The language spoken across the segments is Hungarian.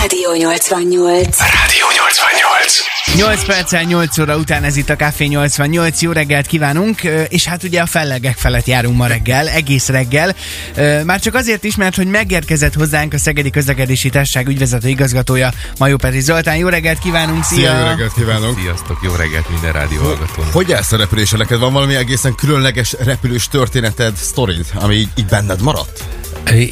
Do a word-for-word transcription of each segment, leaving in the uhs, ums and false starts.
Rádió nyolcvannyolc. Rádió nyolcvannyolc. nyolc perccel nyolc óra után ez itt a Café nyolcvannyolc. Jó reggelt kívánunk, és hát ugye a fellegek felett járunk ma reggel, egész reggel. Már csak azért is, mert hogy megérkezett hozzánk a Szegedi Közlekedési Társaság ügyvezető igazgatója, Majó-Petri Zoltán. Jó reggelt kívánunk, szia! Szia, jó reggelt kívánunk! Sziasztok, jó reggelt minden rádió hallgatónak! Hogy állsz a repüléssel? Neked van valami egészen különleges repülős történeted, sztorid, ami így, így benned maradt?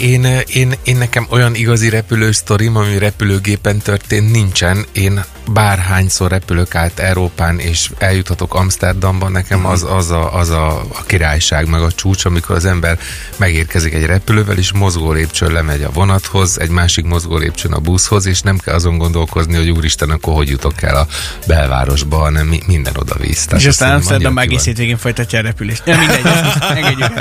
Én, én, én nekem olyan igazi repülős sztorim, ami repülőgépen történt, nincsen. Én bárhányszor repülök át Európán, és eljuthatok Amsterdamban, nekem az, az, a, az a, a királyság, meg a csúcs, amikor az ember megérkezik egy repülővel, és mozgó lépcsőn lemegy a vonathoz, egy másik mozgó lépcsőn a buszhoz, és nem kell azon gondolkozni, hogy úristen, akkor hogy jutok el a belvárosba, hanem minden oda visz. És aztán Amsterdam egész hétvégén folytatja a repülést. Nem mindegy, megegyük.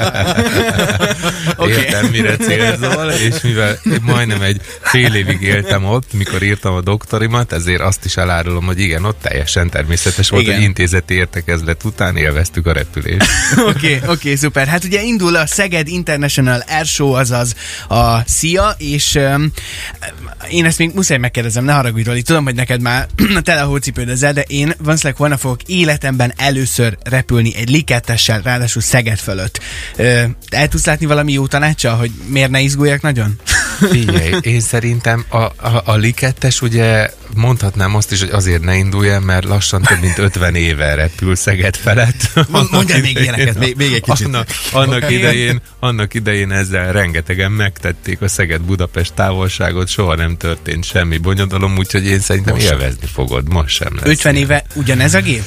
Értem, mire célzol, és mivel majdnem egy fél évig éltem ott, mikor írtam a doktorimat, ezért azt is elárulom, hogy igen, ott teljesen természetes volt, igen. Egy intézeti értekezlet után élveztük a repülést. Oké, okay, okay, szuper. Hát ugye indul a Szeged International Airshow, azaz a Szia, és um, én ezt még muszáj megkérdezem, ne haragudj, Roli, tudom, hogy neked már tele a hócipőd ezzel, de én valószínűleg holnap fogok életemben először repülni egy Likettessel, ráadásul Szeged fölött. Uh, el tudsz látni valami jó tanácssal, hogy miért ne izguljak nagyon? Figyelj, én szerintem a, a, a Likettes, ugye mondhatnám azt is, hogy azért ne induljon, mert lassan több mint ötven éve repül Szeged felett. Mondjál még ilyeneket, még, még egy kicsit. Annak, annak, idején, annak idején ezzel rengetegen megtették a Szeged-Budapest távolságot, soha nem történt semmi bonyodalom, úgyhogy én szerintem most élvezni fogod, most sem lesz. ötven éve ugyanez a gép?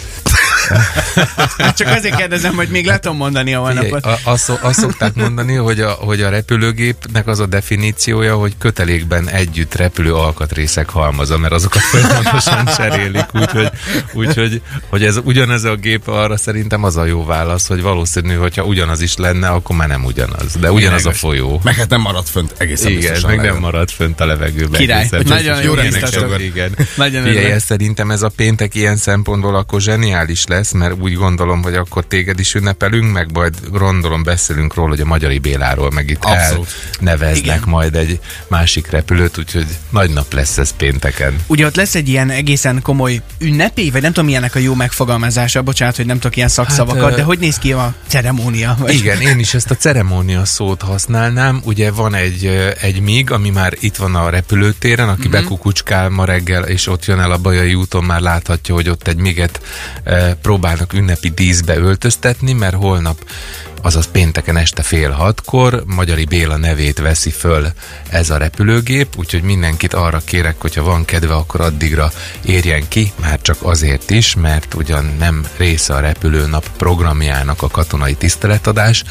Csak azért kérdezem, hogy még látom mondani a holnapot. Azt, azt szokták mondani, hogy a, hogy a repülőgépnek az a definíciója, hogy kötelékben együtt repülő alkatrészek halmaza, mert azokat folyamatosan cserélik, úgyhogy úgy, hogy ez ugyanez a gép, arra szerintem az a jó válasz, hogy valószínű, hogyha ugyanaz is lenne, akkor már nem ugyanaz, de ugyanaz a folyó. Meg hát nem marad fönt egészen igen, biztosan. Igen, meg nem marad fönt a levegőben. Király, nagyon jó biztosan. Igen. Figyelj, szerintem ez a péntek ilyen szempontból akkor zseniális lesz, mert úgy gondolom, hogy akkor téged is ünnepelünk, meg majd gondolom beszélünk róla, hogy a Magyari Béláról meg itt elneveznek, igen, majd egy másik repülőt, úgyhogy nagy nap lesz ez pénteken. Ugye ott lesz egy ilyen egészen komoly ünnepi, vagy nem tudom, milyenek a jó megfogalmazása, bocsánat, hogy nem tudok ilyen szakszavakat, hát, de hogy néz ki a ceremónia? Vagy? Igen, én is ezt a ceremónia szót használnám, ugye van egy, egy MIG, ami már itt van a repülőtéren, aki mm-hmm. bekukucskál ma reggel, és ott jön el a Bajai úton, már láthatja, hogy ott egy MIG-et e, próbálnak ünnepi díszbe öltöztetni, mert holnap, azaz pénteken este fél hatkor Magyari Béla nevét veszi föl ez a repülőgép, úgyhogy mindenkit arra kérek, hogyha van kedve, akkor addigra érjen ki, már csak azért is, mert ugyan nem része a repülőnap programjának a katonai tiszteletadás,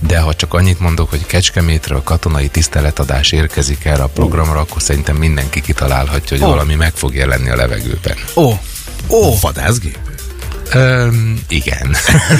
de ha csak annyit mondok, hogy Kecskemétről a katonai tiszteletadás érkezik erre a programra, akkor szerintem mindenki kitalálhatja, hogy oh. valami meg fog jelenni a levegőben. Ó! Oh. Ó! Oh. Vadászgép? Um, igen.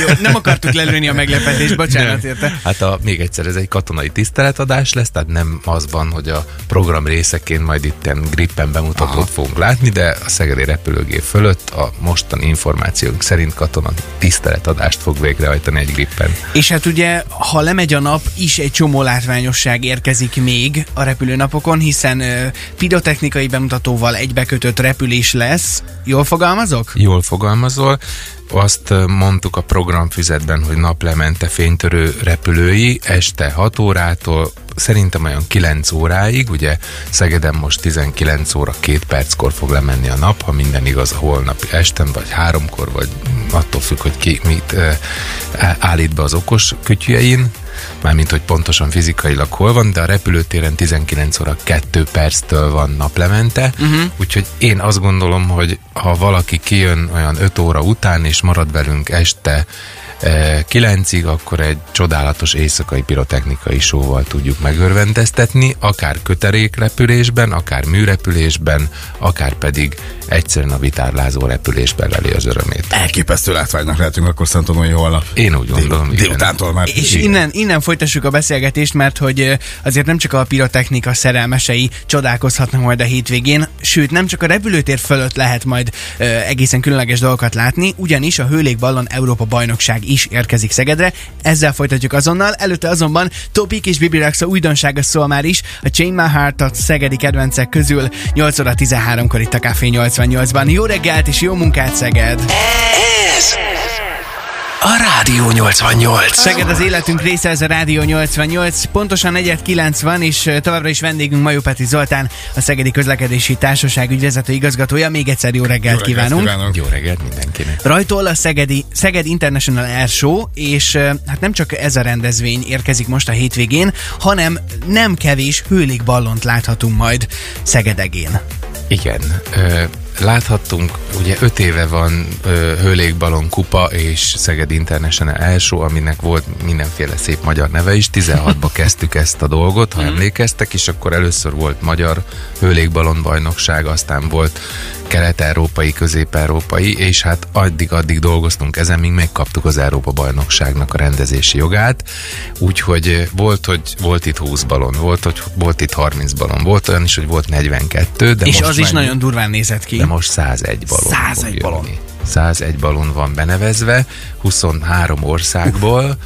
Jó, nem akartuk lelőni a meglepetést, bocsánat, érte. Hát a, még egyszer, ez egy katonai tiszteletadás lesz, tehát nem az van, hogy a program részeként majd itt ilyen Grippen bemutatót aha. fogunk látni, de a szegedi repülőgép fölött a mostani információk szerint katonai tiszteletadást fog végrehajtani egy Grippen. És hát ugye, ha lemegy a nap, is egy csomó látványosság érkezik még a repülőnapokon, hiszen uh, pidotechnikai bemutatóval egybekötött repülés lesz. Jól fogalmazok? Jól fogalmazol. Azt mondtuk a programfüzetben, hogy naplemente fénytörő repülői este hat órától szerintem olyan kilenc óráig, ugye Szegeden most tizenkilenc óra két perckor fog lemenni a nap, ha minden igaz, holnap este, vagy háromkor, vagy attól függ, hogy ki mit állít be az okos kütyüjein, mármint, hogy pontosan fizikailag hol van, de a repülőtéren tizenkilenc óra két perctől van naplemente, uh-huh. úgyhogy én azt gondolom, hogy ha valaki kijön olyan öt óra után, és marad velünk este kilencig, akkor egy csodálatos éjszakai pirotechnikai sóval tudjuk megörvendeztetni, akár kötelékrepülésben, akár műrepülésben, akár pedig egyszerűen a vitárlázó repülésben leli az örömét. Elképesztő látványnak lehetünk akkor Szentonói holnap. Én úgy gondolom. Dél, délutántól már. És innen, innen folytassuk a beszélgetést, mert hogy azért nem csak a pirotechnika szerelmesei csodálkozhatnak majd a hétvégén, sőt nem csak a repülőtér fölött lehet majd egészen különleges dolgokat látni, ugyanis a Hőlégballon Európa bajnokság is érkezik Szegedre. Ezzel folytatjuk azonnal, előtte azonban Topik és Bibiraxa újdonsága szól már is, a Chain My Heart-ot szegedi kedvencek közül nyolc óra tizenháromkor itt a Café nyolcvannyolcban. Jó reggelt és jó munkát, Szeged! Ez a Rádió nyolcvannyolc. Szeged az életünk része, ez a Rádió nyolcvannyolc. Pontosan negyed kilenc van, és továbbra is vendégünk Majó-Petri Zoltán, a Szegedi Közlekedési Társaság ügyvezető igazgatója. Még egyszer jó reggelt, jó reggelt kívánunk. Kívánok. Jó reggelt mindenkinek. Rajtól a Szegedi, Szeged International Airshow, és hát nem csak ez a rendezvény érkezik most a hétvégén, hanem nem kevés hőlégballont láthatunk majd Szegedegén. Igen, ö- láthattunk, ugye öt éve van ö, Hőlégballon kupa és Szeged International Airshow, aminek volt mindenféle szép magyar neve is. tizenhatba kezdtük ezt a dolgot, ha emlékeztek, és akkor először volt magyar Hőlégballon bajnokság, aztán volt kelet-európai, közép-európai, és hát addig-addig dolgoztunk ezen, míg megkaptuk az Európa bajnokságnak a rendezési jogát. Úgyhogy volt, hogy volt itt húsz ballon, volt, hogy volt itt harminc ballon, volt olyan is, hogy volt negyvenkettő. De és most az is nagyon durván nézett ki. De most százegy ballon százegy fog jönni. százegy ballon van benevezve, huszonhárom országból.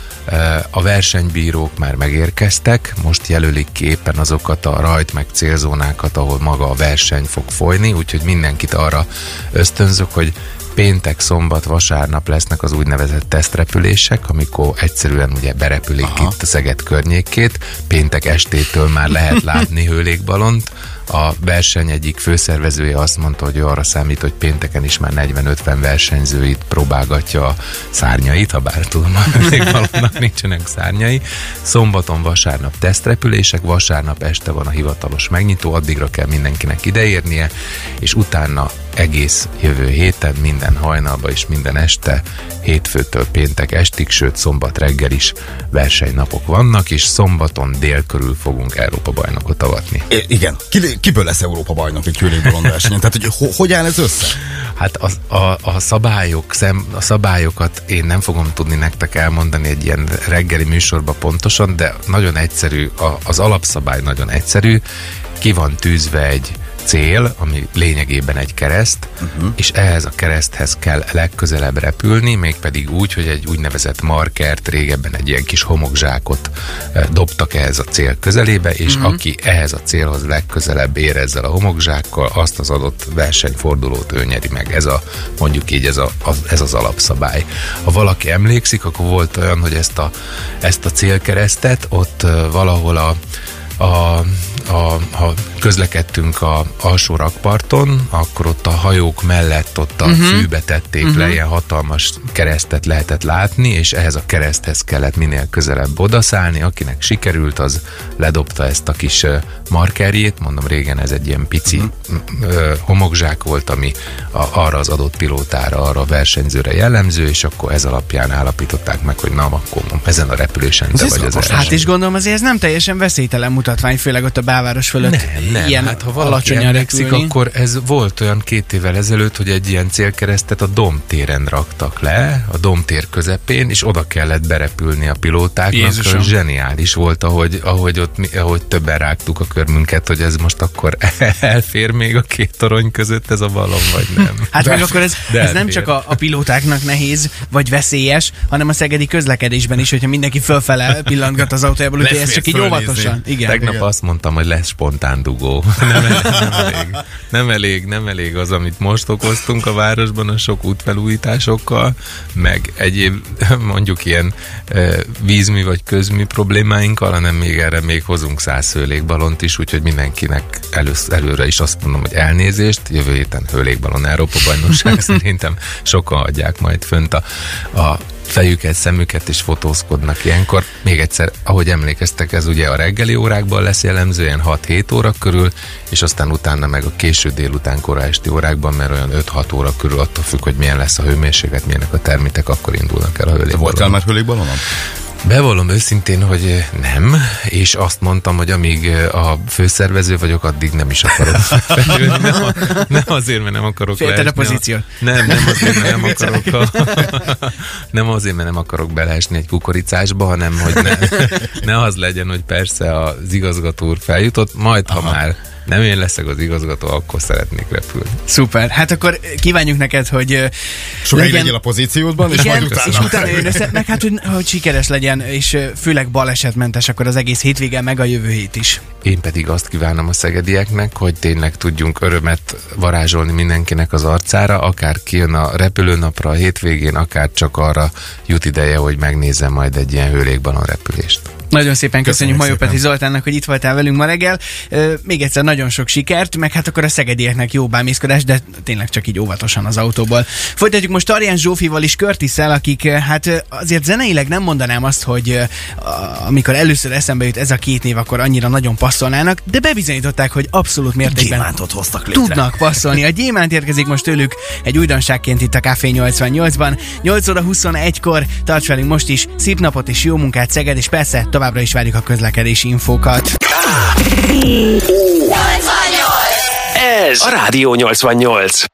A versenybírók már megérkeztek, most jelölik ki éppen azokat a rajt meg célzónákat, ahol maga a verseny fog folyni, úgyhogy mindenkit arra ösztönzök, hogy péntek, szombat, vasárnap lesznek az úgynevezett tesztrepülések, amikor egyszerűen ugye berepülik Aha. itt a Szeged környékét. Péntek estétől már lehet látni hőlégballont. A verseny egyik főszervezője azt mondta, hogy ő arra számít, hogy pénteken is már negyven-ötven versenyzőit próbálgatja a szárnyait, ha bár tudom, a hőlégballonnak nincsenek szárnyai. Szombaton, vasárnap tesztrepülések, vasárnap este van a hivatalos megnyitó, addigra kell mindenkinek ideérnie, és utána egész jövő héten, minden hajnalba és minden este, hétfőtől péntek estig, sőt szombat reggel is versenynapok vannak, és szombaton dél körül fogunk Európa-bajnokot avatni. É, igen, Ki, kiből lesz Európa-bajnok egy hőlégballon versenyen? Tehát, hogy ho, hogy áll ez össze? Hát az, a, a, szabályok, szem, a szabályokat én nem fogom tudni nektek elmondani egy ilyen reggeli műsorban pontosan, de nagyon egyszerű, a, az alapszabály nagyon egyszerű, ki van tűzve egy cél, ami lényegében egy kereszt, uh-huh. és ehhez a kereszthez kell legközelebb repülni, mégpedig úgy, hogy egy úgynevezett markert, régebben egy ilyen kis homokzsákot dobtak ehhez a cél közelébe, és uh-huh. aki ehhez a célhoz legközelebb ér ezzel a homokzsákkal, azt az adott versenyfordulót ő nyeri meg. Ez a, mondjuk így, ez, a, az, ez az alapszabály. Ha valaki emlékszik, akkor volt olyan, hogy ezt a, ezt a célkeresztet ott valahol a A, a, ha közlekedtünk a alsó rakparton, akkor ott a hajók mellett ott a uh-huh. fűbe tették uh-huh. le, ilyen hatalmas keresztet lehetett látni, és ehhez a kereszthez kellett minél közelebb odaszállni. Akinek sikerült, az ledobta ezt a kis markerjét, mondom, régen ez egy ilyen pici uh-huh. homokzsák volt, ami a, arra az adott pilótára, arra a versenyzőre jellemző, és akkor ez alapján állapították meg, hogy na, akkor ezen a repülésen te vagy az első. Hát is gondolom, azért ez nem teljesen veszélytelen mutatvány, főleg ott a Báváros fölött nem, nem. ilyen hát, ha alacsonyan repülni. Akkor ez volt olyan két évvel ezelőtt, hogy egy ilyen célkeresztet a Dom téren raktak le, a Dom tér közepén, és oda kellett berepülni a pilótáknak. Zseniális volt, ahogy, ahogy ott mi, ahogy többen rágtuk a körmünket, hogy ez most akkor elfér még a két torony között ez a ballon, vagy nem. Hát de, meg akkor ez, ez nem csak a, a pilótáknak nehéz, vagy veszélyes, hanem a szegedi közlekedésben is, hogyha mindenki fölfele pillantgat az autójából, úgyhogy ez csak így óvatosan. Igen. Tegnap igen. azt mondtam, hogy lesz spontán dugó. Nem elég, nem elég, nem elég, nem elég az, amit most okoztunk a városban a sok útfelújításokkal, meg egyéb mondjuk ilyen vízmű vagy közmű problémáinkkal, hanem még erre még hozunk száz hőlégballont is, úgyhogy mindenkinek elősz, előre is azt mondom, hogy elnézést, jövő héten Hőlégballon Európa bajnokság, szerintem sokan adják majd fönt a, a fejüket, szemüket is fotózkodnak ilyenkor. Még egyszer, ahogy emlékeztek, ez ugye a reggeli órákban lesz jellemzően hat-hét óra körül, és aztán utána meg a késő délután, kora esti órákban, mert olyan öt-hat óra körül, attól függ, hogy milyen lesz a hőmérséklet, milyenek a termitek, akkor indulnak el a hőlégballonok. Voltál már hőlégballonok? Bevallom őszintén, hogy nem, és azt mondtam, hogy amíg a főszervező vagyok, addig nem is akarok felülni. Nem, nem azért, mert nem akarok leesni. A pozíció. Nem, nem azért, mert nem akarok a, nem azért, mert nem akarok beleesni egy kukoricásba, hanem hogy ne, ne az legyen, hogy persze az igazgató úr feljutott, majd ha Aha. már nem én leszek az igazgató, akkor szeretnék repülni. Szuper, hát akkor kívánjuk neked, hogy sokáig legyen... legyél a pozíciódban, és igen, majd utána. És utána jön össze, meg hát, hogy, hogy sikeres legyen, és főleg balesetmentes akkor az egész hétvégén, meg a jövő hét is. Én pedig azt kívánom a szegedieknek, hogy tényleg tudjunk örömet varázsolni mindenkinek az arcára, akár kijön a repülőnapra a hétvégén, akár csak arra jut ideje, hogy megnézze majd egy ilyen hőlégballon repülést. Nagyon szépen köszönjük Majó-Petri Zoltánnak, hogy itt voltál velünk ma reggel. Még egyszer nagyon sok sikert, meg hát akkor a szegedieknek jó bámészkodás, de tényleg csak így óvatosan az autóból. Folytatjuk most Arián Zsófival és Körtisszel, akik hát azért zeneileg nem mondanám azt, hogy amikor először eszembe jut ez a két név, akkor annyira nagyon passzolnának, de bebizonyították, hogy abszolút mértékben gyémántot hoztak létre. Tudnak passzolni. A gyémánt érkezik most tőlük egy újdonságként itt a Café nyolcvannyolcban. nyolc óra huszonegykor tarts velünk most is, szép napot és jó munkát, Szeged, és persze továbbra is várjuk a közlekedési infókat. nyolcvannyolc! Ez a Rádió nyolcvannyolc!